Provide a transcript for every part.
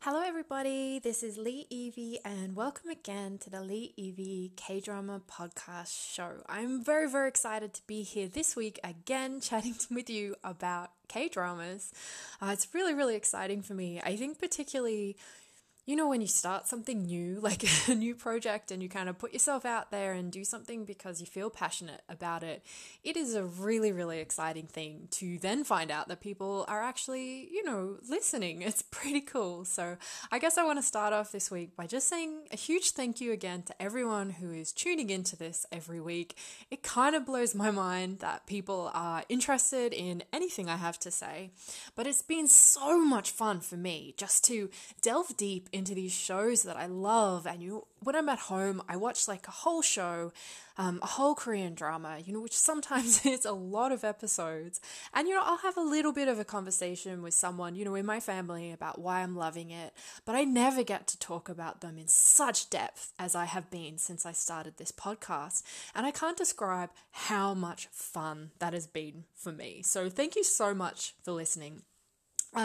Hello everybody, this is Lee Evie and welcome again to the Lee Evie K-Drama Podcast Show. I'm very, very excited to be here this week again chatting with you about K-dramas. It's really, really exciting for me. I think particularly, you know, when you start something new, like a new project, and you kind of put yourself out there and do something because you feel passionate about it, it is a really, really exciting thing to then find out that people are actually, you know, listening. It's pretty cool. So I guess I want to start off this week by just saying a huge thank you again to everyone who is tuning into this every week. It kind of blows my mind that people are interested in anything I have to say, but it's been so much fun for me just to delve deep into these shows that I love. And when I'm at home, I watch like a whole show, a whole Korean drama, which sometimes is a lot of episodes. And, I'll have a little bit of a conversation with someone, in my family about why I'm loving it, but I never get to talk about them in such depth as I have been since I started this podcast. And I can't describe how much fun that has been for me. So thank you so much for listening.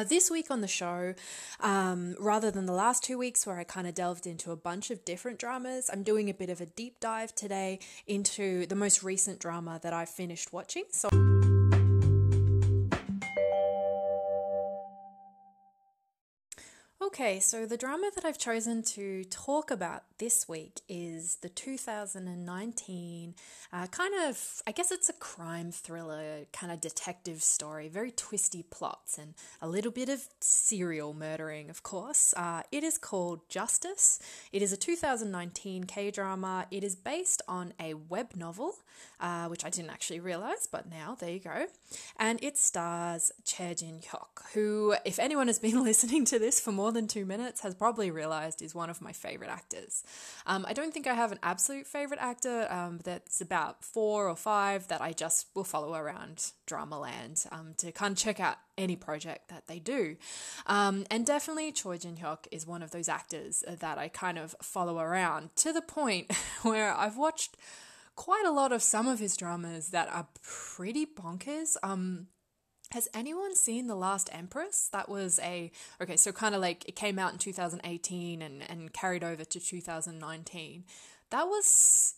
This week on the show, rather than the last 2 weeks where I kind of delved into a bunch of different dramas, I'm doing a bit of a deep dive today into the most recent drama that I finished watching. So okay, so the drama that I've chosen to talk about this week is the 2019 I guess it's a crime thriller, kind of detective story, very twisty plots and a little bit of serial murdering, of course. It is called Justice. It is a 2019 K-drama. It is based on a web novel, which I didn't actually realize, but now there you go. And it stars Cha Jin Hyuk, who, if anyone has been listening to this for more than 2 minutes, has probably realized is one of my favorite actors. I don't think I have an absolute favorite actor. That's about 4 or 5 that I just will follow around Dramaland to kind of check out any project that they do. And definitely Choi Jin-hyuk is one of those actors that I kind of follow around, to the point where I've watched quite a lot of some of his dramas that are pretty bonkers. Has anyone seen The Last Empress? That was so kind of like it came out in 2018 and carried over to 2019. That was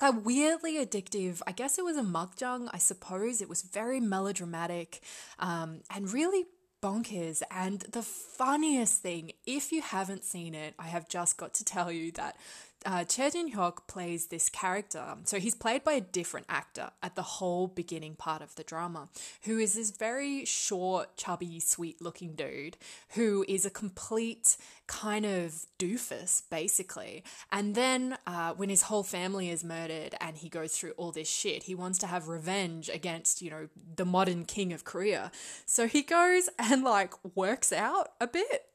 a weirdly addictive, I guess it was a mukjang, I suppose. It was very melodramatic and really bonkers. And the funniest thing, if you haven't seen it, I have just got to tell you that Cha Jin-hyuk plays this character. So he's played by a different actor at the whole beginning part of the drama, who is this very short, chubby, sweet-looking dude who is a complete kind of doofus, basically. And then when his whole family is murdered and he goes through all this shit, he wants to have revenge against, the modern king of Korea. So he goes and works out a bit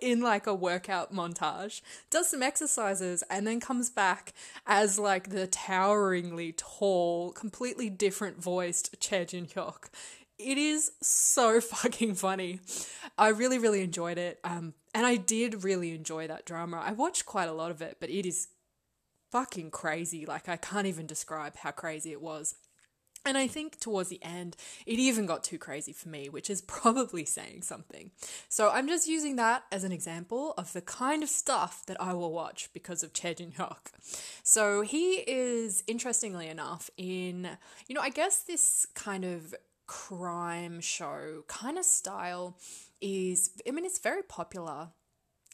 in a workout montage, does some exercises, and then comes back as the toweringly tall, completely different voiced Cha Jin-hyuk. It is so fucking funny. I really, really enjoyed it. And I did really enjoy that drama. I watched quite a lot of it, but it is fucking crazy. I can't even describe how crazy it was. And I think towards the end, it even got too crazy for me, which is probably saying something. So I'm just using that as an example of the kind of stuff that I will watch because of Cha Jin Hyuk. So he is, interestingly enough, in, you know, I guess this kind of crime show kind of style is, I mean, it's very popular.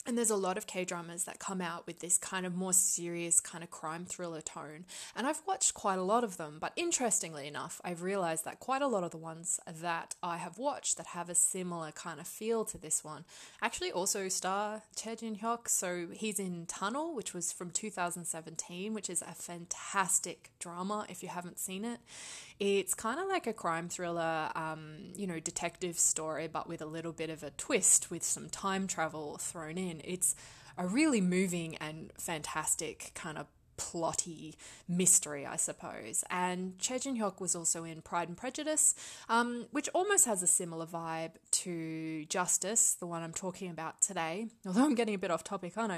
And there's a lot of K-dramas that come out with this kind of more serious kind of crime thriller tone. And I've watched quite a lot of them, but interestingly enough, I've realized that quite a lot of the ones that I have watched that have a similar kind of feel to this one actually also star Cha Jin Hyuk. So he's in Tunnel, which was from 2017, which is a fantastic drama if you haven't seen it. It's kind of like a crime thriller, you know, detective story, but with a little bit of a twist with some time travel thrown in. It's a really moving and fantastic kind of plotty mystery, I suppose. And Cha Jin Hyuk was also in Pride and Prejudice, which almost has a similar vibe to Justice, the one I'm talking about today, although I'm getting a bit off topic, aren't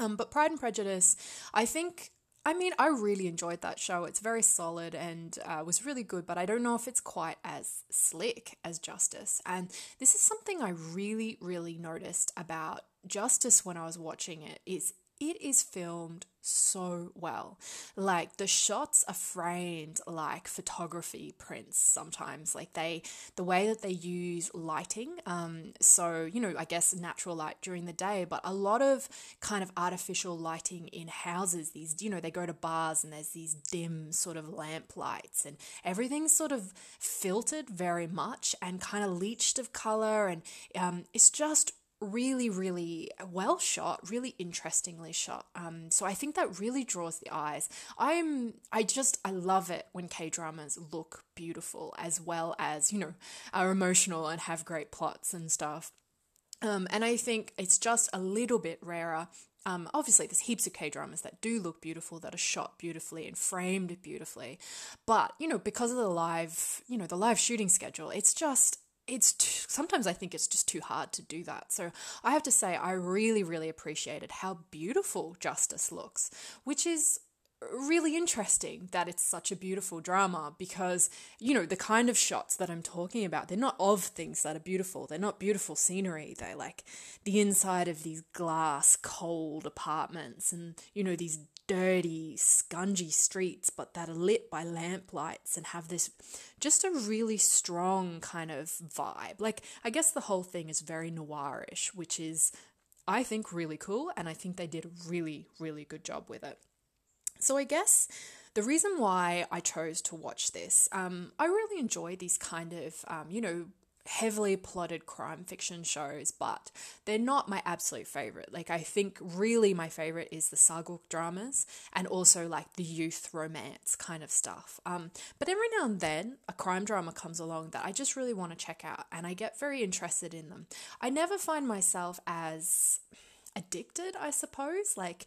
I? But Pride and Prejudice, I think, I mean, I really enjoyed that show. It's very solid and was really good, but I don't know if it's quite as slick as Justice. And this is something I really, really noticed about Justice when I was watching it, is it is filmed so well. Like, the shots are framed like photography prints sometimes, like the way that they use lighting, so, you know, I guess natural light during the day, but a lot of kind of artificial lighting in houses. These, you know, they go to bars and there's these dim sort of lamp lights, and everything's sort of filtered very much and kind of leached of color, and it's just really, really well shot, really interestingly shot. So I think that really draws the eyes. I love it when K-dramas look beautiful as well as, you know, are emotional and have great plots and stuff. And I think it's just a little bit rarer. Obviously there's heaps of K-dramas that do look beautiful, that are shot beautifully and framed beautifully. But, you know, because of the live shooting schedule, sometimes I think it's just too hard to do that. So I have to say, I really, really appreciated how beautiful Justice looks, which is really interesting that it's such a beautiful drama, because, you know, the kind of shots that I'm talking about, they're not of things that are beautiful. They're not beautiful scenery. They're like the inside of these glass cold apartments and, you know, these dirty, scungy streets, but that are lit by lamp lights and have this just a really strong kind of vibe. Like, I guess the whole thing is very noirish, which is, I think, really cool. And I think they did a really, really good job with it. So I guess the reason why I chose to watch this, I really enjoy these kind of, you know, heavily plotted crime fiction shows, but they're not my absolute favorite. Like, I think really my favorite is the saguk dramas and also like the youth romance kind of stuff. But every now and then a crime drama comes along that I just really want to check out, and I get very interested in them. I never find myself as addicted, I suppose, like,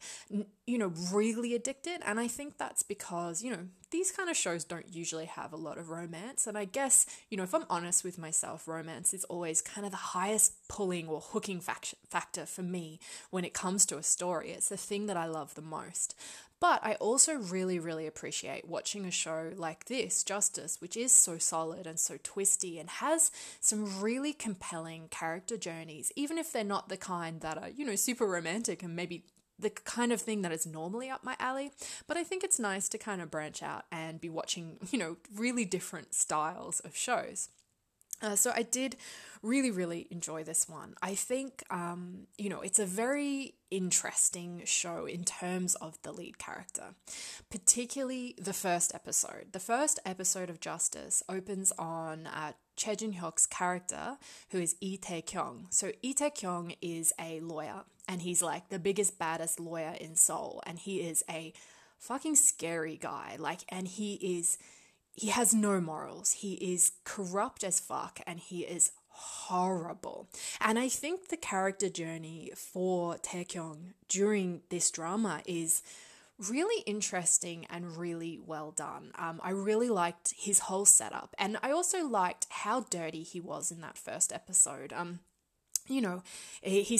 you know, really addicted. And I think that's because, you know, these kind of shows don't usually have a lot of romance. And I guess, you know, if I'm honest with myself, romance is always kind of the highest pulling or hooking factor for me when it comes to a story. It's the thing that I love the most. But I also really, really appreciate watching a show like this, Justice, which is so solid and so twisty and has some really compelling character journeys, even if they're not the kind that are, you know, super romantic and maybe the kind of thing that is normally up my alley. But I think it's nice to kind of branch out and be watching, you know, really different styles of shows. So I did really, really enjoy this one. I think, you know, it's a very interesting show in terms of the lead character, particularly the first episode. The first episode of Justice opens on Cha Jin Hyuk's character, who is Lee Tae-kyung. So Lee Tae-kyung is a lawyer, and he's like the biggest, baddest lawyer in Seoul. And he is a fucking scary guy. Like, and he has no morals. He is corrupt as fuck, and he is horrible. And I think the character journey for Tae-kyung during this drama is really interesting and really well done. I really liked his whole setup, and I also liked how dirty he was in that first episode. You know, he's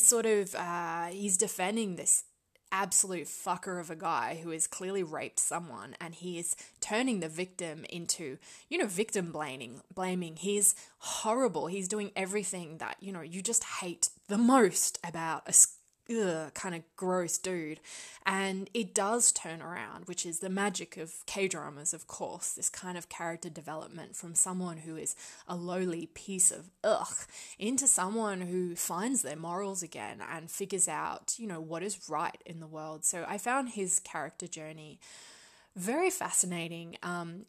defending this absolute fucker of a guy who has clearly raped someone, and he is turning the victim into, you know, victim blaming. He's horrible. He's doing everything that, you know, you just hate the most about a kind of gross dude. And it does turn around, which is the magic of K-dramas, of course, this kind of character development from someone who is a lowly piece of ugh into someone who finds their morals again and figures out, you know, what is right in the world. So I found his character journey very fascinating.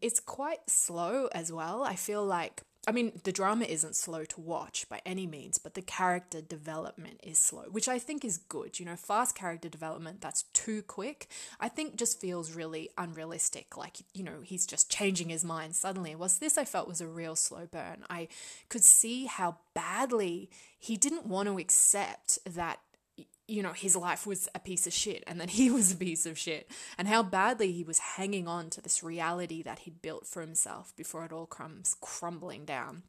It's quite slow as well. I feel like, I mean, the drama isn't slow to watch by any means, but the character development is slow, which I think is good. You know, fast character development that's too quick, I think just feels really unrealistic. Like, you know, he's just changing his mind suddenly. Whereas this I felt was a real slow burn. I could see how badly he didn't want to accept that, you know, his life was a piece of shit and that he was a piece of shit, and how badly he was hanging on to this reality that he'd built for himself before it all comes crumbling down.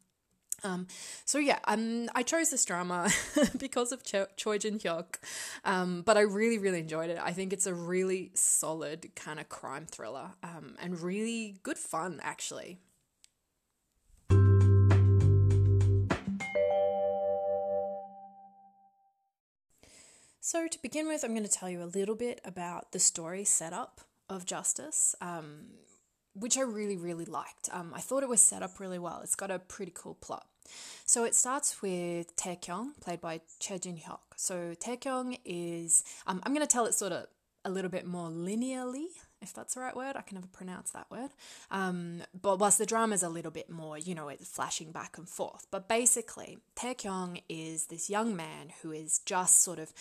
I chose this drama because of Choi Jin-hyuk, but I really, really enjoyed it. I think it's a really solid kind of crime thriller, and really good fun, actually. So to begin with, I'm going to tell you a little bit about the story setup of Justice, which I really, really liked. I thought it was set up really well. It's got a pretty cool plot. So it starts with Tae-kyung, played by Cha Jin Hyuk. So Tae-kyung is, I'm going to tell it sort of a little bit more linearly, if that's the right word. I can never pronounce that word. But whilst the drama's a little bit more, you know, it's flashing back and forth. But basically, Tae-kyung is this young man who is just sort of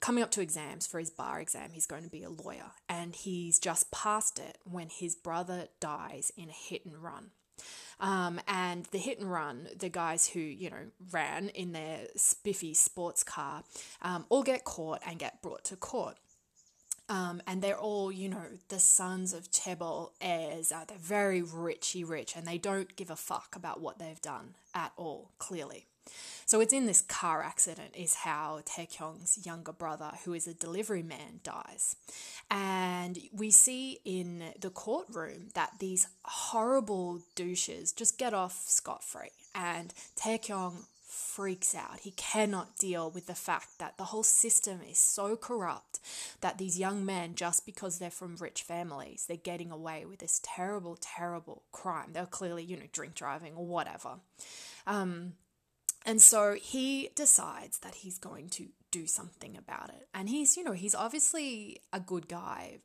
coming up to exams for his bar exam. He's going to be a lawyer, and he's just passed it when his brother dies in a hit and run. And the hit and run, the guys who, you know, ran in their spiffy sports car, all get caught and get brought to court. And they're all, you know, the sons of Chaebol heirs. They're very rich, and they don't give a fuck about what they've done at all, clearly. So it's in this car accident is how Tae-kyung's younger brother, who is a delivery man, dies. And we see in the courtroom that these horrible douches just get off scot-free, and Tae-kyung freaks out. He cannot deal with the fact that the whole system is so corrupt that these young men, just because they're from rich families, they're getting away with this terrible, terrible crime. They're clearly, you know, drink driving or whatever. And so he decides that he's going to do something about it. And he's, you know, he's obviously a good guy.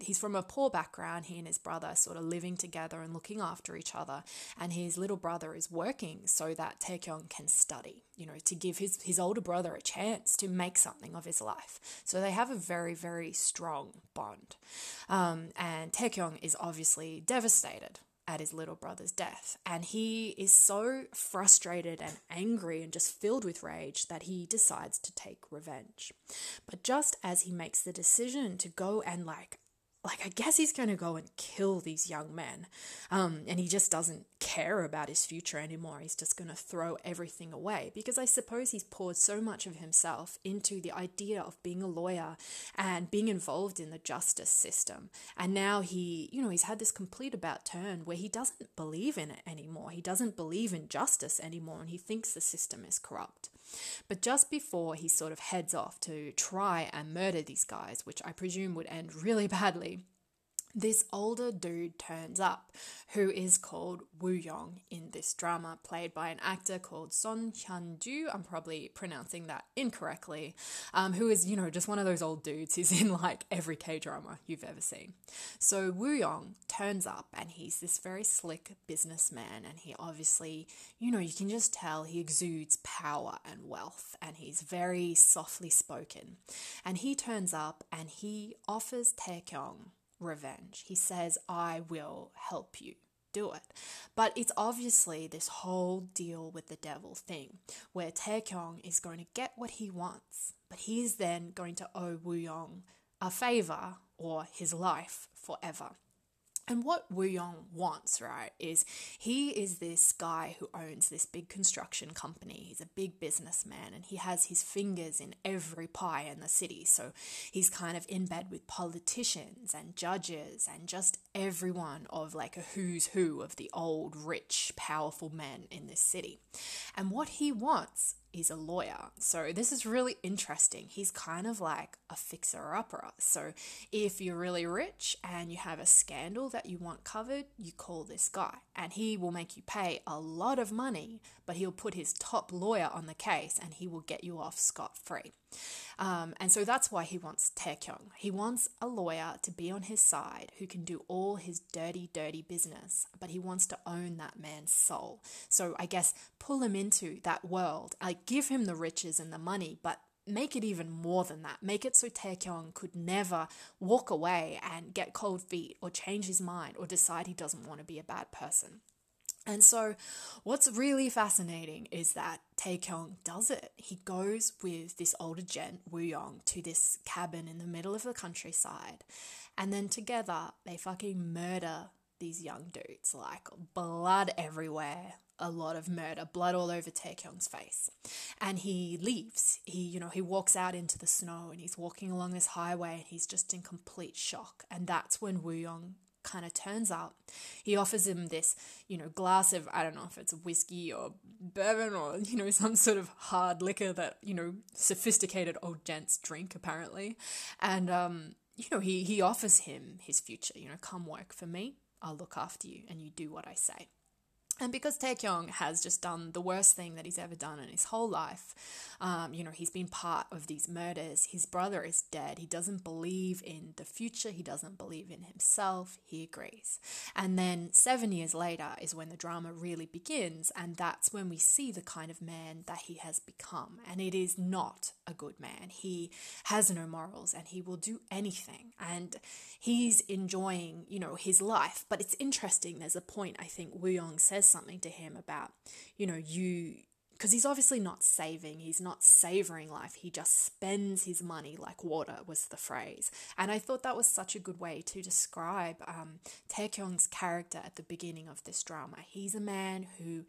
He's from a poor background. He and his brother sort of living together and looking after each other. And his little brother is working so that Tae-kyung can study, you know, to give his older brother a chance to make something of his life. So they have a very, very strong bond. And Tae-kyung is obviously devastated at his little brother's death. And he is so frustrated and angry and just filled with rage that he decides to take revenge. But just as he makes the decision to go and like I guess he's going to go and kill these young men, and he just doesn't care about his future anymore. He's just going to throw everything away, because I suppose he's poured so much of himself into the idea of being a lawyer and being involved in the justice system. And now he, you know, he's had this complete about turn where he doesn't believe in it anymore. He doesn't believe in justice anymore, and he thinks the system is corrupt. But just before he sort of heads off to try and murder these guys, which I presume would end really badly, this older dude turns up, who is called Woo-young in this drama, played by an actor called Son Hyun Joo. I'm probably pronouncing that incorrectly, who is, you know, just one of those old dudes who's in like every K-drama you've ever seen. So Woo-young turns up, and he's this very slick businessman, and he obviously, you know, you can just tell he exudes power and wealth, and he's very softly spoken. And he turns up and he offers Tae-kyung revenge. He says, I will help you do it. But it's obviously this whole deal with the devil thing, where Tae-kyung is going to get what he wants, but he is then going to owe Woo-young a favor or his life forever. And what Woo-young wants, right, is he is this guy who owns this big construction company. He's a big businessman and he has his fingers in every pie in the city. So he's kind of in bed with politicians and judges and just everyone of like a who's who of the old, rich, powerful men in this city. And what he wants is a lawyer. So this is really interesting. He's kind of like a fixer-upper. So if you're really rich and you have a scandal that you want covered, you call this guy and he will make you pay a lot of money, but he'll put his top lawyer on the case and he will get you off scot-free. And so that's why he wants Tae-kyung. He wants a lawyer to be on his side who can do all his dirty, dirty business, but he wants to own that man's soul. So I guess pull him into that world, like give him the riches and the money, but make it even more than that. Make it so Tae-kyung could never walk away and get cold feet or change his mind or decide he doesn't want to be a bad person. And so what's really fascinating is that Tae-kyung does it. He goes with this older gent, Woo-young, to this cabin in the middle of the countryside. And then together they fucking murder these young dudes, like blood everywhere. A lot of murder, blood all over Tae-kyung's face. And he leaves. He walks out into the snow and he's walking along this highway and he's just in complete shock. And that's when Woo-young kind of turns up. He offers him this, glass of, I don't know if it's whiskey or bourbon or, some sort of hard liquor that, sophisticated old gents drink apparently. And, he offers him his future, come work for me. I'll look after you and you do what I say. And because Tae-kyung has just done the worst thing that he's ever done in his whole life, he's been part of these murders, his brother is dead, he doesn't believe in the future, he doesn't believe in himself, he agrees. And then 7 years later is when the drama really begins, and that's when we see the kind of man that he has become. And it is not a good man. He has no morals and he will do anything. And he's enjoying, his life. But it's interesting, there's a point I think Woo-young says something to him about, because he's obviously not saving, he's not savoring life, he just spends his money like water was the phrase. And I thought that was such a good way to describe Tae-kyung's character at the beginning of this drama. He's a man who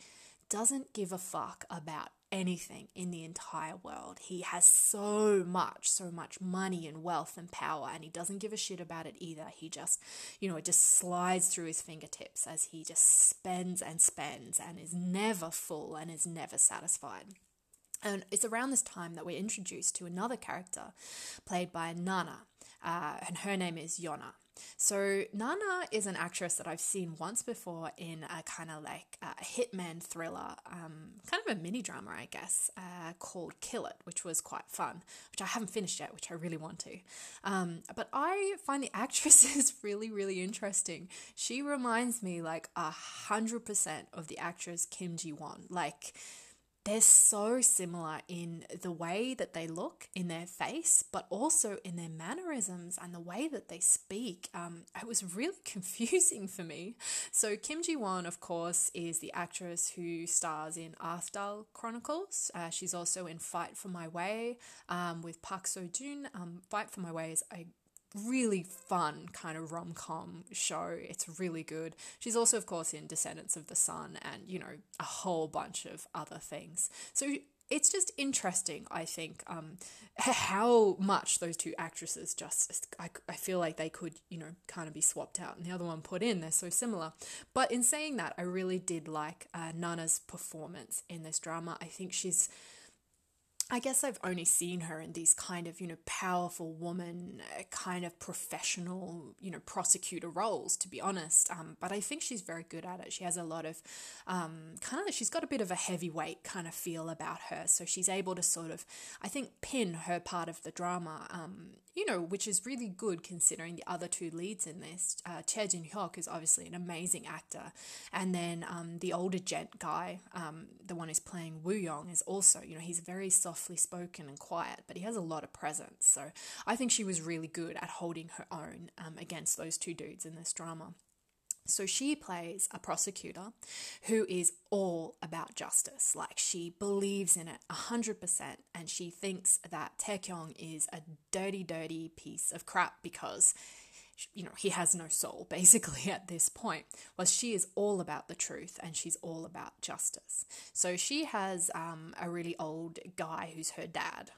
doesn't give a fuck about anything in the entire world. He has so much money and wealth and power, and he doesn't give a shit about it either. He just, it just slides through his fingertips as he just spends and is never full and is never satisfied. And it's around this time that we're introduced to another character played by Nana, and her name is Yeon-a. So Nana is an actress that I've seen once before in a kind of like a hitman thriller, kind of a mini drama, I guess, called Kill It, which was quite fun, which I haven't finished yet, which I really want to. But I find the actress is really, really interesting. She reminds me like 100% of the actress Kim Ji Won. Like, they're so similar in the way that they look, in their face, but also in their mannerisms and the way that they speak. It was really confusing for me. So Kim Ji Won, of course, is the actress who stars in Arthdal Chronicles. She's also in Fight for My Way with Park Soo Joon. Fight for My Way is a really fun kind of rom-com show. It's really good. She's also, of course, in Descendants of the Sun and, a whole bunch of other things. So it's just interesting, I think, how much those two actresses just, I feel like they could, kind of be swapped out and the other one put in. They're so similar. But in saying that, I really did like Nana's performance in this drama. I think she's, I guess I've only seen her in these kind of, powerful woman, kind of professional, prosecutor roles, to be honest. But I think she's very good at it. She has a lot of, she's got a bit of a heavyweight kind of feel about her. So she's able to sort of, I think, pin her part of the drama, which is really good considering the other two leads in this. Cha Jin Hyuk is obviously an amazing actor. And then the older gent guy, the one who's playing Woo-young, is also, he's very softly spoken and quiet, but he has a lot of presence. So I think she was really good at holding her own against those two dudes in this drama. So she plays a prosecutor who is all about justice. Like, she believes in it 100%, and she thinks that Tae-kyung is a dirty, dirty piece of crap because you know, he has no soul basically at this point, was she is all about the truth and she's all about justice. So she has a really old guy who's her dad,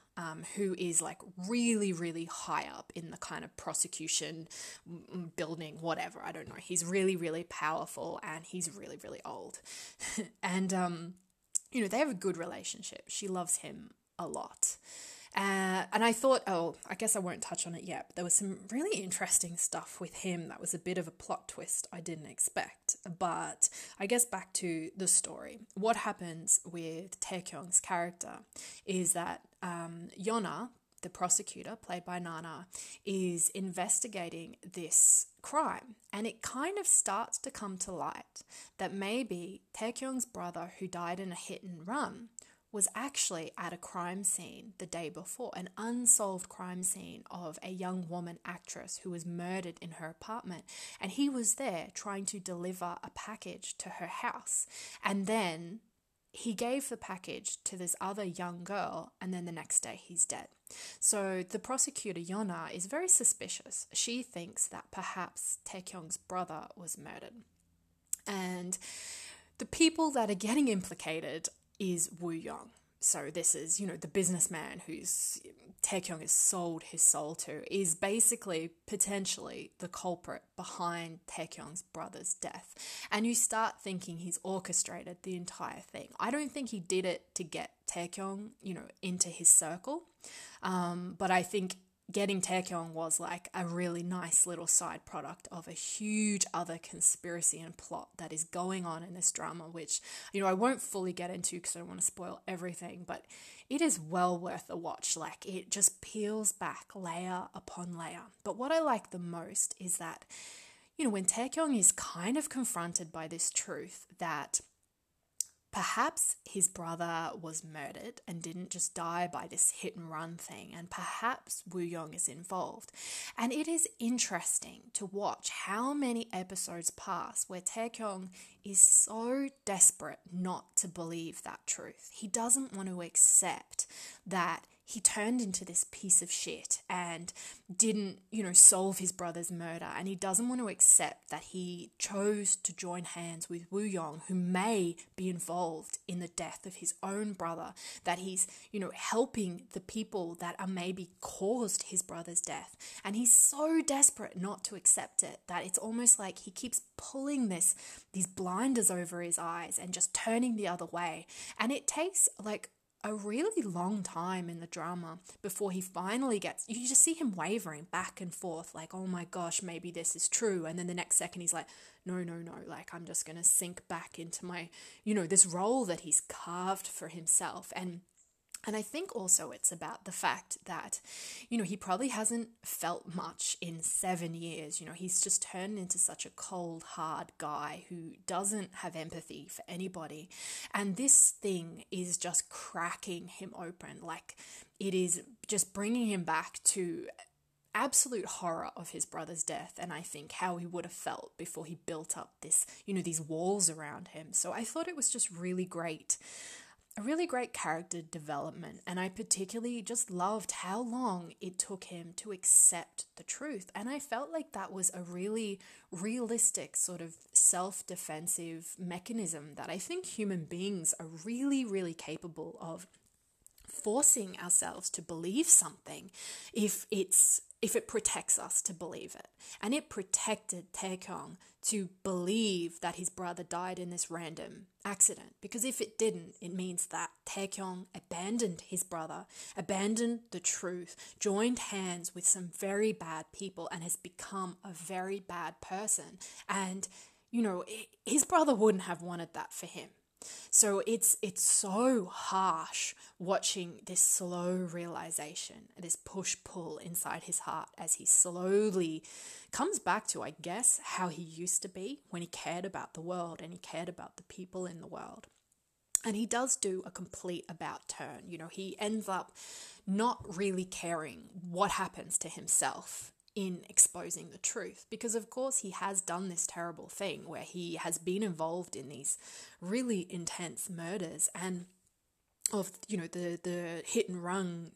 who is like really, really high up in the kind of prosecution building, whatever, I don't know. He's really, really powerful and he's really, really old. And, you know, they have a good relationship. She loves him a lot. And I thought, oh, I guess I won't touch on it yet, but there was some really interesting stuff with him that was a bit of a plot twist I didn't expect. But I guess back to the story. What happens with Tae-kyung's character is that Yeon-a, the prosecutor, played by Nana, is investigating this crime, and it kind of starts to come to light that maybe Tae-kyung's brother, who died in a hit and run, was actually at a crime scene the day before, an unsolved crime scene of a young woman actress who was murdered in her apartment. And he was there trying to deliver a package to her house. And then he gave the package to this other young girl, and then the next day he's dead. So the prosecutor, Yeon-a, is very suspicious. She thinks that perhaps Tae-kyung's brother was murdered. And the people that are getting implicated is Woo-young. So this is, you know, the businessman who's Tae-kyung has sold his soul to, is basically potentially the culprit behind Tae-kyung's brother's death. And you start thinking he's orchestrated the entire thing. I don't think he did it to get Tae-kyung, you know, into his circle. But I think getting Tae-kyung was like a really nice little side product of a huge other conspiracy and plot that is going on in this drama, which, you know, I won't fully get into because I don't want to spoil everything, but it is well worth a watch. Like, it just peels back layer upon layer. But what I like the most is that, you know, when Tae-kyung is kind of confronted by this truth that perhaps his brother was murdered and didn't just die by this hit and run thing, and perhaps Woo-young is involved. And it is interesting to watch how many episodes pass where Tae-kyung is so desperate not to believe that truth. He doesn't want to accept that he turned into this piece of shit and didn't, you know, solve his brother's murder. And he doesn't want to accept that he chose to join hands with Woo-young, who may be involved in the death of his own brother, that he's, you know, helping the people that are maybe caused his brother's death. And he's so desperate not to accept it that it's almost like he keeps pulling these blinders over his eyes and just turning the other way. And it takes like a really long time in the drama before he finally gets, you just see him wavering back and forth, like, oh my gosh, maybe this is true. And then the next second he's like, no, like, I'm just going to sink back into my, you know, this role that he's carved for himself. And I think also it's about the fact that, you know, he probably hasn't felt much in 7 years. You know, he's just turned into such a cold, hard guy who doesn't have empathy for anybody. And this thing is just cracking him open. Like, it is just bringing him back to absolute horror of his brother's death, and I think how he would have felt before he built up this, you know, these walls around him. So I thought it was just really great. A really great character development, and I particularly just loved how long it took him to accept the truth. And I felt like that was a really realistic sort of self-defensive mechanism that I think human beings are really, really capable of, forcing ourselves to believe something if it protects us to believe it. And it protected Tae-kyung to believe that his brother died in this random accident, because if it didn't, it means that Tae-kyung abandoned his brother, abandoned the truth, joined hands with some very bad people, and has become a very bad person. And, you know, his brother wouldn't have wanted that for him. So it's so harsh watching this slow realization, this push-pull inside his heart as he slowly comes back to, I guess, how he used to be when he cared about the world and he cared about the people in the world. And he does do a complete about turn. You know, he ends up not really caring what happens to himself in exposing the truth, because of course he has done this terrible thing where he has been involved in these really intense murders and of, you know, the hit and run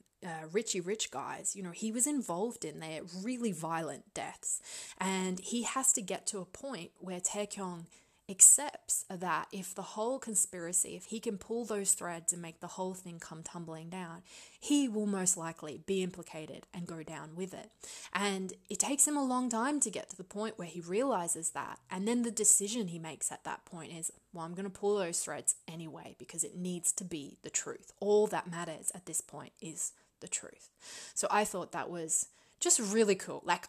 Richie Rich guys, you know, he was involved in their really violent deaths. And he has to get to a point where Tae-kyung accepts that if the whole conspiracy, if he can pull those threads and make the whole thing come tumbling down, he will most likely be implicated and go down with it. And it takes him a long time to get to the point where he realizes that. And then the decision he makes at that point is, well, I'm going to pull those threads anyway, because it needs to be the truth. All that matters at this point is the truth. So I thought that was just really cool. Like,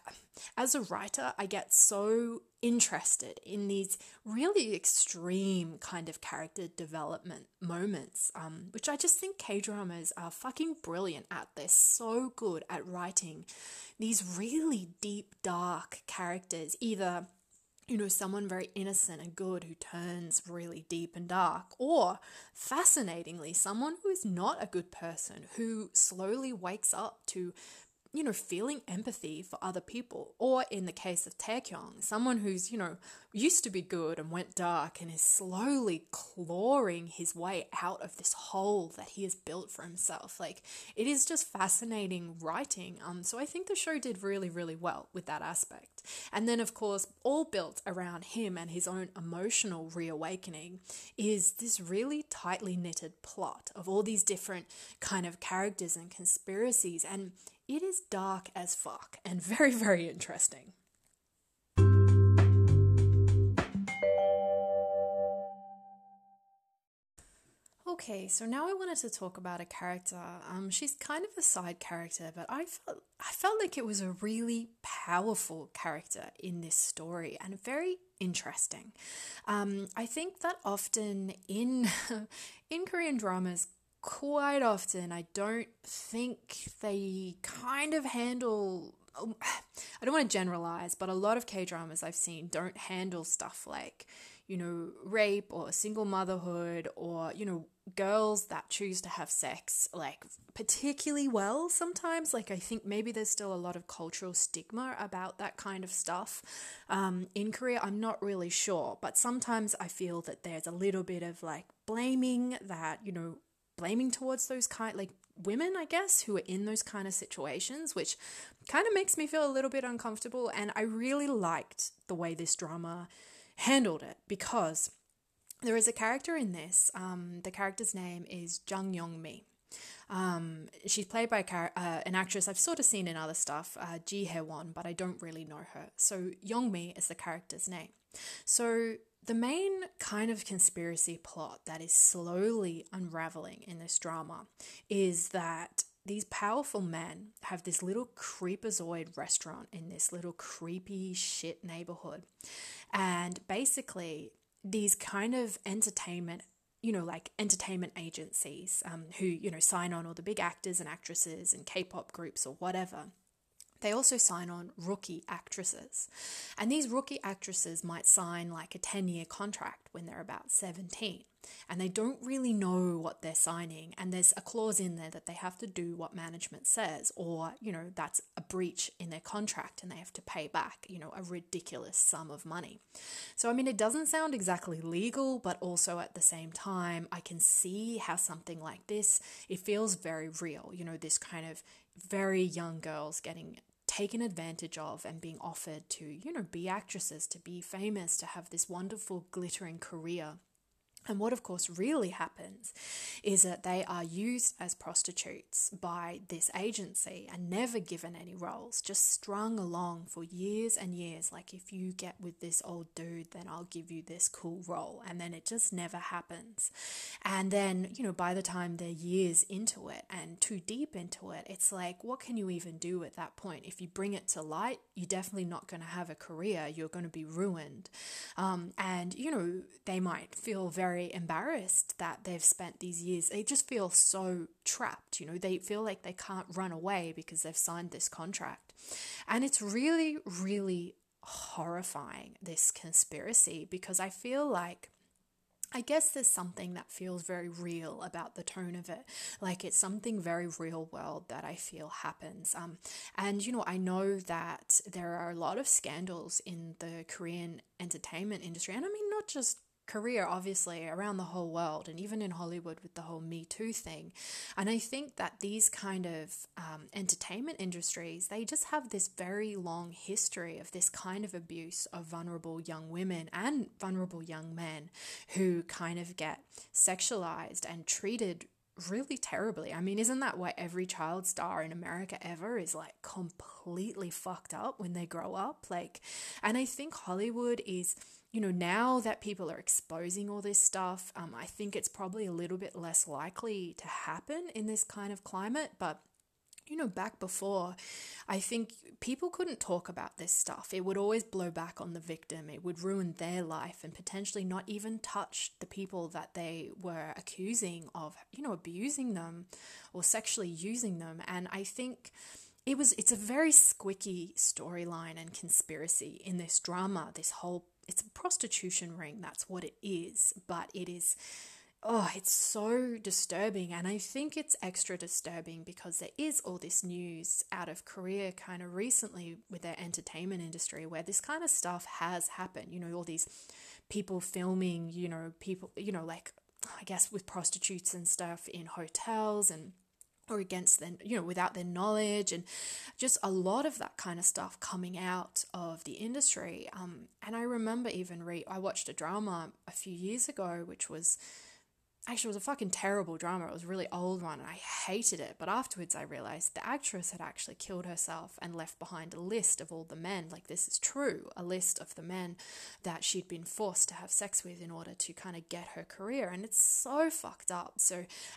as a writer, I get so interested in these really extreme kind of character development moments, which I just think K-dramas are fucking brilliant at. They're so good at writing these really deep, dark characters, either, you know, someone very innocent and good who turns really deep and dark, or fascinatingly, someone who is not a good person, who slowly wakes up to, you know, feeling empathy for other people. Or in the case of Tae-kyung, someone who's, you know, used to be good and went dark and is slowly clawing his way out of this hole that he has built for himself. Like, it is just fascinating writing. So I think the show did really, really well with that aspect. And then, of course, all built around him and his own emotional reawakening is this really tightly knitted plot of all these different kind of characters and conspiracies, and it is dark as fuck and very, very interesting. Okay, so now I wanted to talk about a character. She's kind of a side character, but I felt like it was a really powerful character in this story and very interesting. I think that often in Korean dramas, quite often, I don't think they kind of handle, I don't want to generalize, but a lot of K-dramas I've seen don't handle stuff like, you know, rape or single motherhood or, you know, girls that choose to have sex, like, particularly well sometimes. Like, I think maybe there's still a lot of cultural stigma about that kind of stuff in Korea. I'm not really sure, but sometimes I feel that there's a little bit of, like, blaming that, you know, blaming towards those kind, like, women, I guess, who are in those kind of situations, which kind of makes me feel a little bit uncomfortable. And I really liked the way this drama handled it, because there is a character in this, the character's name is Jung Yong-mi. She's played by an actress I've sort of seen in other stuff, Ji Hye-won, but I don't really know her. So Yong-mi is the character's name. So the main kind of conspiracy plot that is slowly unraveling in this drama is that these powerful men have this little creepazoid restaurant in this little creepy shit neighborhood. And basically these kind of entertainment, you know, like entertainment agencies who, you know, sign on all the big actors and actresses and K-pop groups or whatever. They also sign on rookie actresses, and these rookie actresses might sign like a 10-year contract when they're about 17, and they don't really know what they're signing, and there's a clause in there that they have to do what management says, or, you know, that's a breach in their contract and they have to pay back, you know, a ridiculous sum of money. So, I mean, it doesn't sound exactly legal, but also at the same time, I can see how something like this, it feels very real, you know, this kind of very young girls getting taken advantage of and being offered to, you know, be actresses, to be famous, to have this wonderful glittering career. And what, of course, really happens is that they are used as prostitutes by this agency and never given any roles, just strung along for years and years. Like, if you get with this old dude, then I'll give you this cool role. And then it just never happens. And then, you know, by the time they're years into it and too deep into it, it's like, what can you even do at that point? If you bring it to light, you're definitely not going to have a career. You're going to be ruined. And, you know, they might feel very embarrassed that they've spent these years. They just feel so trapped, you know, they feel like they can't run away because they've signed this contract. And it's really, really horrifying, this conspiracy, because I feel like, I guess there's something that feels very real about the tone of it. Like, it's something very real world that I feel happens. And, you know, I know that there are a lot of scandals in the Korean entertainment industry, and I mean, not just Korea, obviously, around the whole world, and even in Hollywood with the whole Me Too thing. And I think that these kind of entertainment industries, they just have this very long history of this kind of abuse of vulnerable young women and vulnerable young men who kind of get sexualized and treated really terribly. I mean, isn't that why every child star in America ever is like completely fucked up when they grow up? Like, and I think Hollywood is, you know, now that people are exposing all this stuff, I think it's probably a little bit less likely to happen in this kind of climate. But you know, back before, I think people couldn't talk about this stuff. It would always blow back on the victim. It would ruin their life and potentially not even touch the people that they were accusing of, you know, abusing them or sexually using them. And I think it's a very squicky storyline and conspiracy in this drama. It's a prostitution ring. That's what it is. But it is, oh, it's so disturbing. And I think it's extra disturbing because there is all this news out of Korea kind of recently with their entertainment industry where this kind of stuff has happened. You know, all these people filming, you know, people, you know, like, I guess with prostitutes and stuff in hotels and or against them, you know, without their knowledge, and just a lot of that kind of stuff coming out of the industry. And I remember even I watched a drama a few years ago, which was, actually, it was a fucking terrible drama. It was a really old one and I hated it. But afterwards I realized the actress had actually killed herself and left behind a list of all the men. Like, this is true. A list of the men that she'd been forced to have sex with in order to kind of get her career. And it's so fucked up.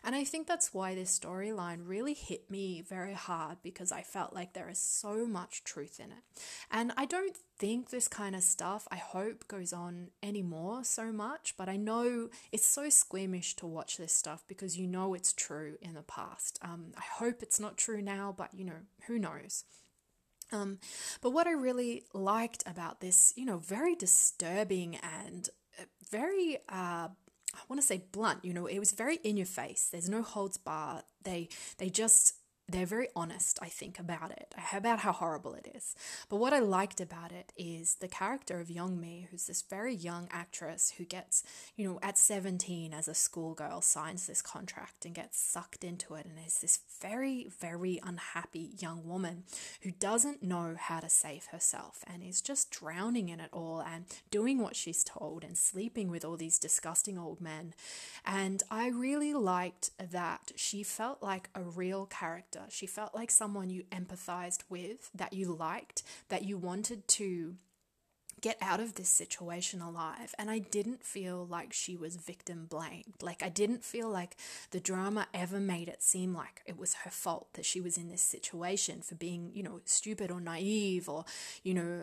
And I think that's why this storyline really hit me very hard, because I felt like there is so much truth in it. And I don't think this kind of stuff, I hope, goes on anymore so much, but I know it's so squeamish to watch this stuff because you know it's true in the past. I hope it's not true now, but you know, who knows? But what I really liked about this, you know, very disturbing and very, I want to say blunt, you know, it was very in your face. There's no holds barred. They're very honest, I think, about it, about how horrible it is. But what I liked about it is the character of Yong-mi, who's this very young actress who gets, you know, at 17 as a schoolgirl, signs this contract and gets sucked into it and is this very, very unhappy young woman who doesn't know how to save herself and is just drowning in it all and doing what she's told and sleeping with all these disgusting old men. And I really liked that she felt like a real character. She felt like someone you empathized with, that you liked, that you wanted to get out of this situation alive. And I didn't feel like she was victim blamed. Like, I didn't feel like the drama ever made it seem like it was her fault that she was in this situation for being, you know, stupid or naive or, you know,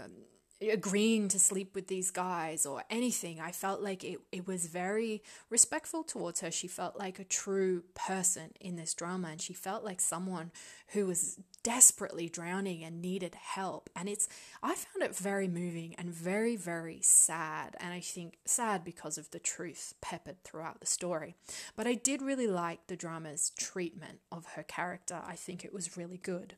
agreeing to sleep with these guys or anything. I felt like it was very respectful towards her. She felt like a true person in this drama, and she felt like someone who was desperately drowning and needed help. And I found it very moving and very, very sad. And I think sad because of the truth peppered throughout the story. But I did really like the drama's treatment of her character. I think it was really good.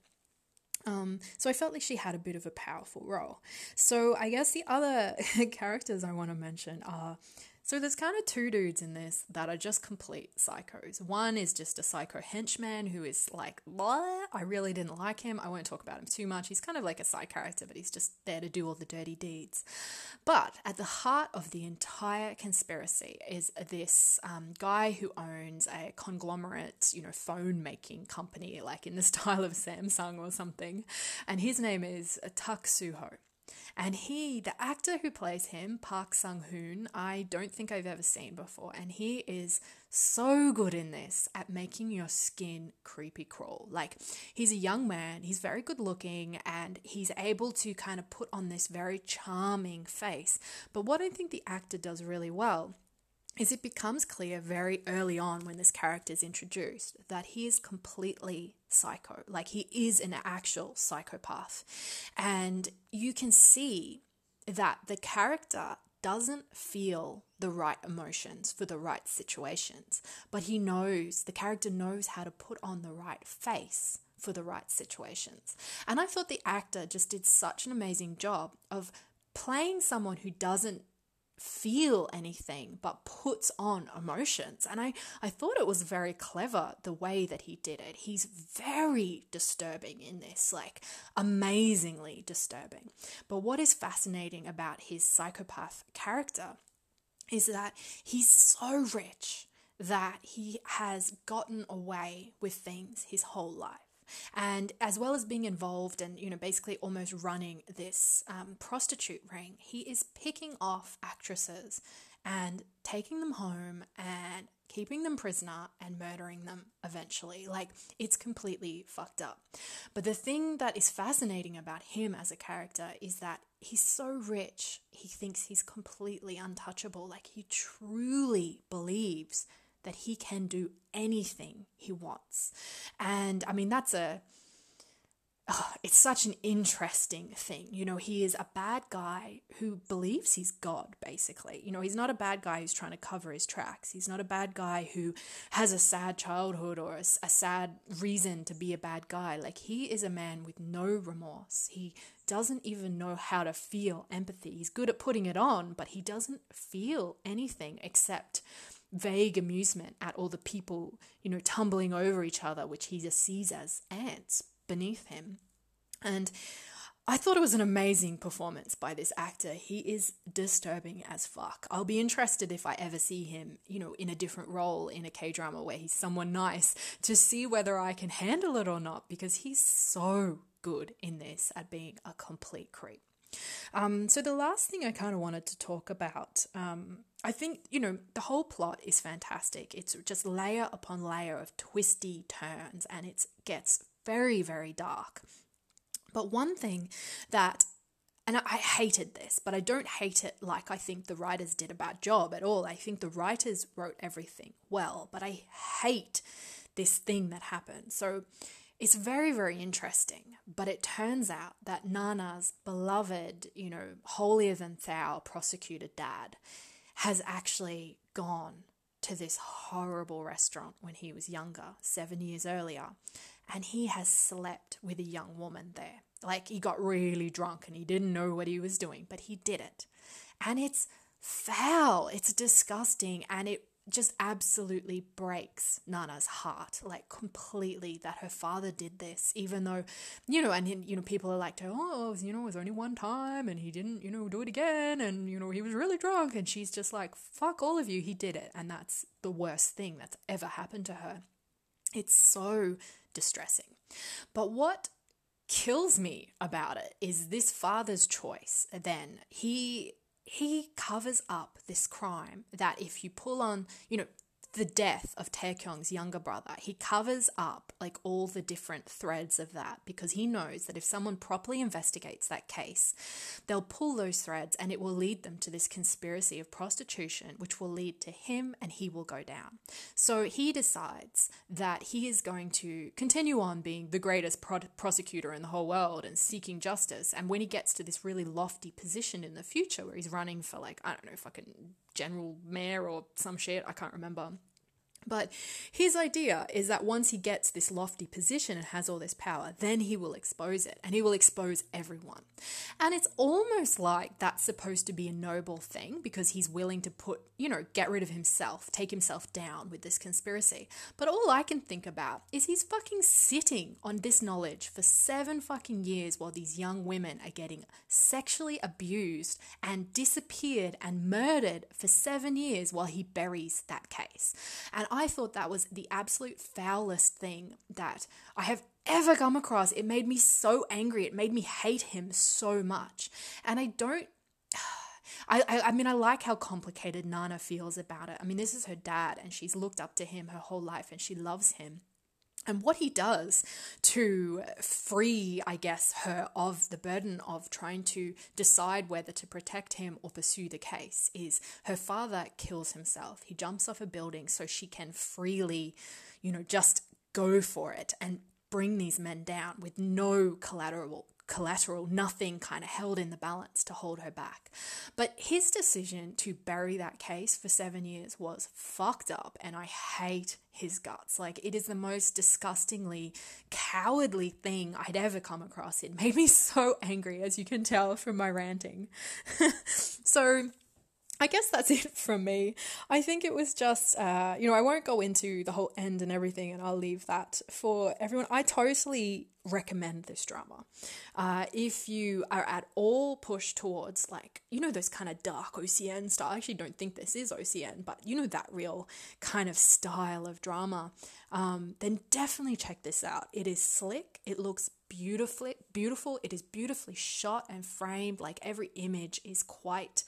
So I felt like she had a bit of a powerful role. So I guess the other characters I want to mention are, so there's kind of two dudes in this that are just complete psychos. One is just a psycho henchman who is like, what? I really didn't like him. I won't talk about him too much. He's kind of like a side character, but he's just there to do all the dirty deeds. But at the heart of the entire conspiracy is this guy who owns a conglomerate, you know, phone making company, like in the style of Samsung or something. And his name is Tuck Suho. And the actor who plays him, Park Sung Hoon, I don't think I've ever seen before. And he is so good in this at making your skin creepy crawl. Like, he's a young man, he's very good looking, and he's able to kind of put on this very charming face. But what I think the actor does really well is it becomes clear very early on when this character is introduced that he is completely psycho. Like, he is an actual psychopath. And you can see that the character doesn't feel the right emotions for the right situations, but the character knows how to put on the right face for the right situations. And I thought the actor just did such an amazing job of playing someone who doesn't feel anything but puts on emotions. And I thought it was very clever the way that he did it. He's very disturbing in this, like amazingly disturbing. But what is fascinating about his psychopath character is that he's so rich that he has gotten away with things his whole life. And as well as being involved and, you know, basically almost running this prostitute ring, he is picking off actresses and taking them home and keeping them prisoner and murdering them eventually. Like, it's completely fucked up. But the thing that is fascinating about him as a character is that he's so rich, he thinks he's completely untouchable. Like, he truly believes that he can do anything he wants. And I mean, that's it's such an interesting thing. You know, he is a bad guy who believes he's God, basically. You know, he's not a bad guy who's trying to cover his tracks. He's not a bad guy who has a sad childhood or a sad reason to be a bad guy. Like, he is a man with no remorse. He doesn't even know how to feel empathy. He's good at putting it on, but he doesn't feel anything except vague amusement at all the people, you know, tumbling over each other, which he just sees as ants beneath him. And I thought it was an amazing performance by this actor. He is disturbing as fuck. I'll be interested if I ever see him, you know, in a different role in a K-drama where he's someone nice, to see whether I can handle it or not, because he's so good in this at being a complete creep. So the last thing I kind of wanted to talk about, I think, you know, the whole plot is fantastic. It's just layer upon layer of twisty turns, and it gets very, very dark. But one thing that, and I hated this, but I don't hate it like I think the writers did a bad job at all. I think the writers wrote everything well, but I hate this thing that happened. So it's very, very interesting, but it turns out that Nana's beloved, you know, holier-than-thou prosecutor dad has actually gone to this horrible restaurant when he was younger, 7 years earlier, and he has slept with a young woman there. Like, he got really drunk and he didn't know what he was doing, but he did it. And it's foul, it's disgusting, and it just absolutely breaks Nana's heart, like completely, that her father did this, even though, you know, and, you know, people are like, to, oh, you know, it was only one time and he didn't, you know, do it again. And, you know, he was really drunk. And she's just like, fuck all of you, he did it. And that's the worst thing that's ever happened to her. It's so distressing. But what kills me about it is this father's choice. Then he covers up this crime that, if you pull on, you know, the death of Tae-kyung's younger brother, he covers up like all the different threads of that, because he knows that if someone properly investigates that case, they'll pull those threads and it will lead them to this conspiracy of prostitution, which will lead to him, and he will go down. So he decides that he is going to continue on being the greatest prosecutor in the whole world and seeking justice. And when he gets to this really lofty position in the future where he's running for, like, I don't know, fucking general mayor or some shit, I can't remember. But his idea is that once he gets this lofty position and has all this power, then he will expose it, and he will expose everyone. And it's almost like that's supposed to be a noble thing, because he's willing to put, you know, get rid of himself, take himself down with this conspiracy. But all I can think about is he's fucking sitting on this knowledge for 7 fucking years while these young women are getting sexually abused and disappeared and murdered for 7 years while he buries that case. And I thought that was the absolute foulest thing that I have ever come across. It made me so angry. It made me hate him so much. And I don't, I mean, I like how complicated Nana feels about it. I mean, this is her dad, and she's looked up to him her whole life, and she loves him. And what he does to free, I guess, her of the burden of trying to decide whether to protect him or pursue the case is her father kills himself. He jumps off a building so she can freely, you know, just go for it and bring these men down with no collateral, nothing kind of held in the balance to hold her back. But his decision to bury that case for 7 years was fucked up, and I hate his guts. Like, it is the most disgustingly cowardly thing I'd ever come across. It made me so angry, as you can tell from my ranting. So I guess that's it from me. I think it was just, I won't go into the whole end and everything, and I'll leave that for everyone. I totally recommend this drama. If you are at all pushed towards, those kind of dark OCN style, I actually don't think this is OCN, but that real kind of style of drama, then definitely check this out. It is slick. It looks beautiful. It is beautifully shot and framed. Every image is quite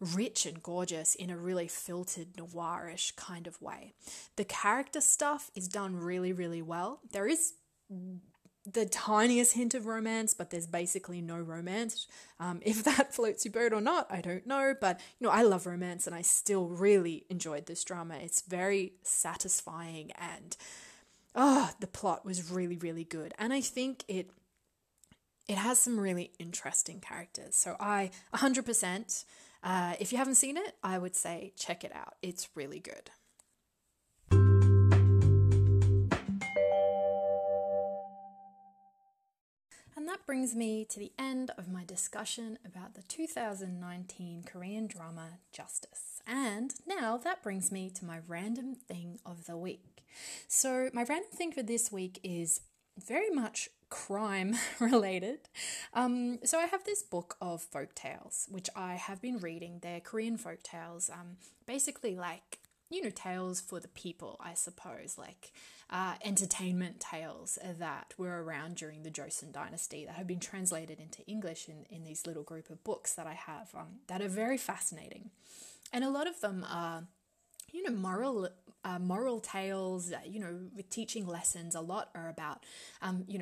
rich and gorgeous in a really filtered, noirish kind of way. The character stuff is done really, really well. There is the tiniest hint of romance, but there's basically no romance. If that floats your boat or not, I don't know. But, I love romance, and I still really enjoyed this drama. It's very satisfying, and the plot was really, really good. And I think it has some really interesting characters. So I 100%... if you haven't seen it, I would say check it out. It's really good. And that brings me to the end of my discussion about the 2019 Korean drama Justice. And now that brings me to my random thing of the week. So my random thing for this week is very much crime related. So I have this book of folk tales, which I have been reading. They're Korean folk tales, basically tales for the people, I suppose, entertainment tales that were around during the Joseon dynasty that have been translated into English in these little group of books that I have that are very fascinating. And a lot of them are, moral tales, with teaching lessons. A lot are about,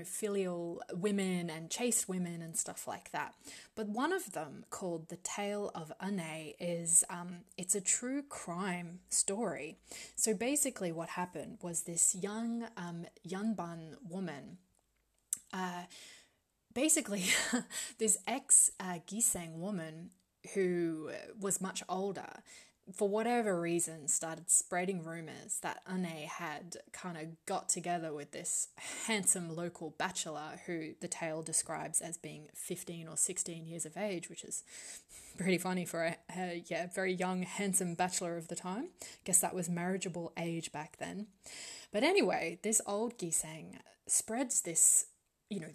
filial women and chaste women and stuff like that. But one of them, called The Tale of Ahn-i, is it's a true crime story. So basically, what happened was this young Yeonban woman. This ex-giseng woman who was much older, for whatever reason, started spreading rumours that Ahn-i had kind of got together with this handsome local bachelor who the tale describes as being 15 or 16 years of age, which is pretty funny for a very young, handsome bachelor of the time. I guess that was marriageable age back then. But anyway, this old giseng spreads this,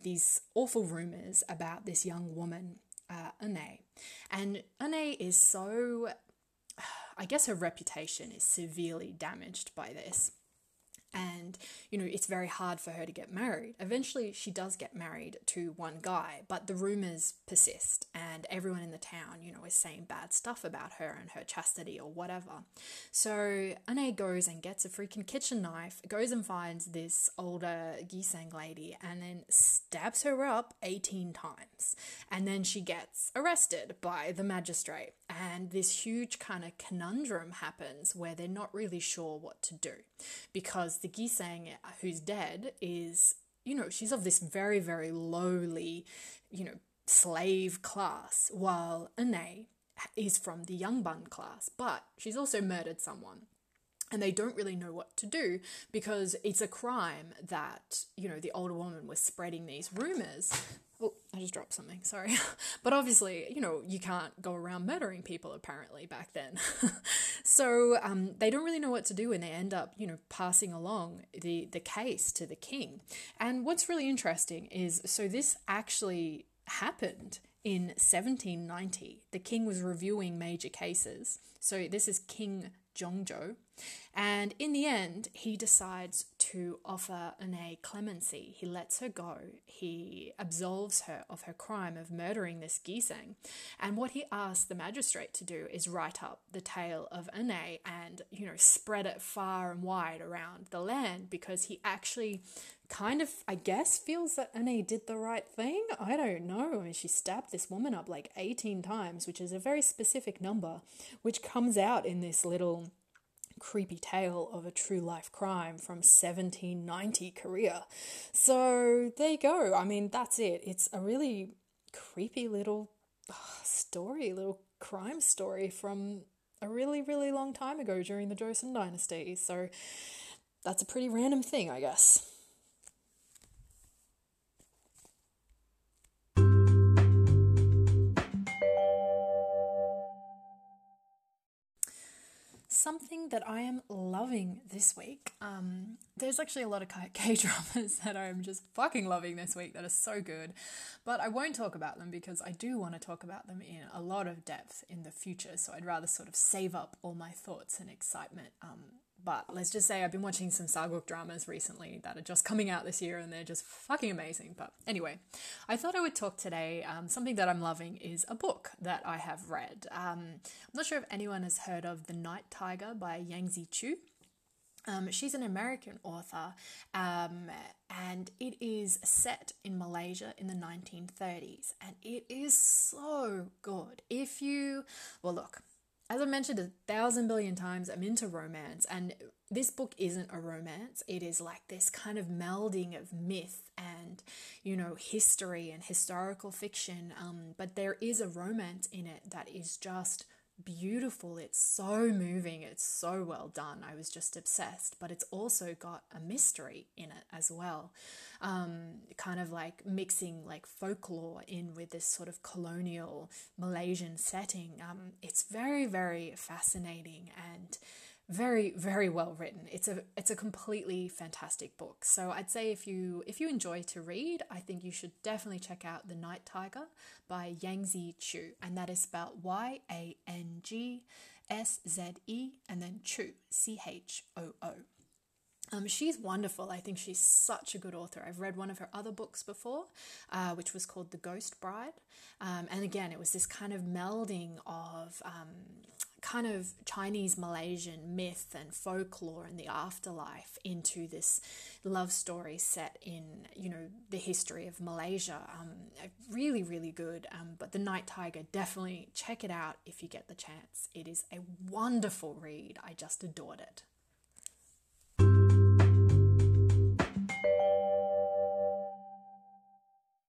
these awful rumours about this young woman, Ahn-i. And Ahn-i is so... I guess her reputation is severely damaged by this. And, it's very hard for her to get married. Eventually, she does get married to one guy, but the rumours persist, and everyone in the town, is saying bad stuff about her and her chastity or whatever. So Ahn-i goes and gets a freaking kitchen knife, goes and finds this older giseng lady, and then stabs her up 18 times. And then she gets arrested by the magistrate. And this huge kind of conundrum happens where they're not really sure what to do, because the giseng who's dead is, she's of this very, very lowly, slave class, while Ahn-i is from the Yeonban class, but she's also murdered someone. And they don't really know what to do, because it's a crime that, the older woman was spreading these rumours. Oh, I just dropped something, sorry. But obviously, you can't go around murdering people apparently back then. So they don't really know what to do, and they end up, passing along the case to the king. And what's really interesting is, so this actually happened in 1790. The king was reviewing major cases. So this is King Jongjo. And in the end, he decides to offer Ahn-i clemency. He lets her go. He absolves her of her crime of murdering this giseng. And what he asks the magistrate to do is write up the tale of Ahn-i and, spread it far and wide around the land, because he actually kind of, I guess, feels that Ahn-i did the right thing. I don't know. I mean, she stabbed this woman up 18 times, which is a very specific number, which comes out in this little creepy tale of a true life crime from 1790 Korea. So there you go. I mean, that's it. It's a really creepy little story, little crime story from a really, really long time ago during the Joseon dynasty. So that's a pretty random thing, I guess. something that I am loving this week. There's actually a lot of K-dramas that I'm just fucking loving this week that are so good, but I won't talk about them because I do want to talk about them in a lot of depth in the future, so I'd rather sort of save up all my thoughts and excitement. But let's just say I've been watching some Saguk dramas recently that are just coming out this year and they're just fucking amazing. But anyway, I thought I would talk today. Something that I'm loving is a book that I have read. I'm not sure if anyone has heard of The Night Tiger by Yangsze Choo. She's an American author, and it is set in Malaysia in the 1930s. And it is so good. If you... well, look... as I've mentioned 1,000 billion times, I'm into romance, and this book isn't a romance. It is like this kind of melding of myth and, you know, history and historical fiction, but there is a romance in it that is just beautiful. It's so moving. It's so well done. I was just obsessed, but it's also got a mystery in it as well. Kind of like mixing like folklore in with this sort of colonial Malaysian setting. It's very, very fascinating and very, very well written. It's a completely fantastic book. So I'd say if you enjoy to read, I think you should definitely check out The Night Tiger by Yangsze Choo, and that is spelled Y-A-N-G-S-Z-E and then Choo, C-H-O-O. She's wonderful. I think she's such a good author. I've read one of her other books before, which was called The Ghost Bride. And again, it was this kind of melding of kind of Chinese Malaysian myth and folklore and the afterlife into this love story set in, you know, the history of Malaysia. Really, really good. But The Night Tiger, definitely check it out if you get the chance. It is a wonderful read. I just adored it.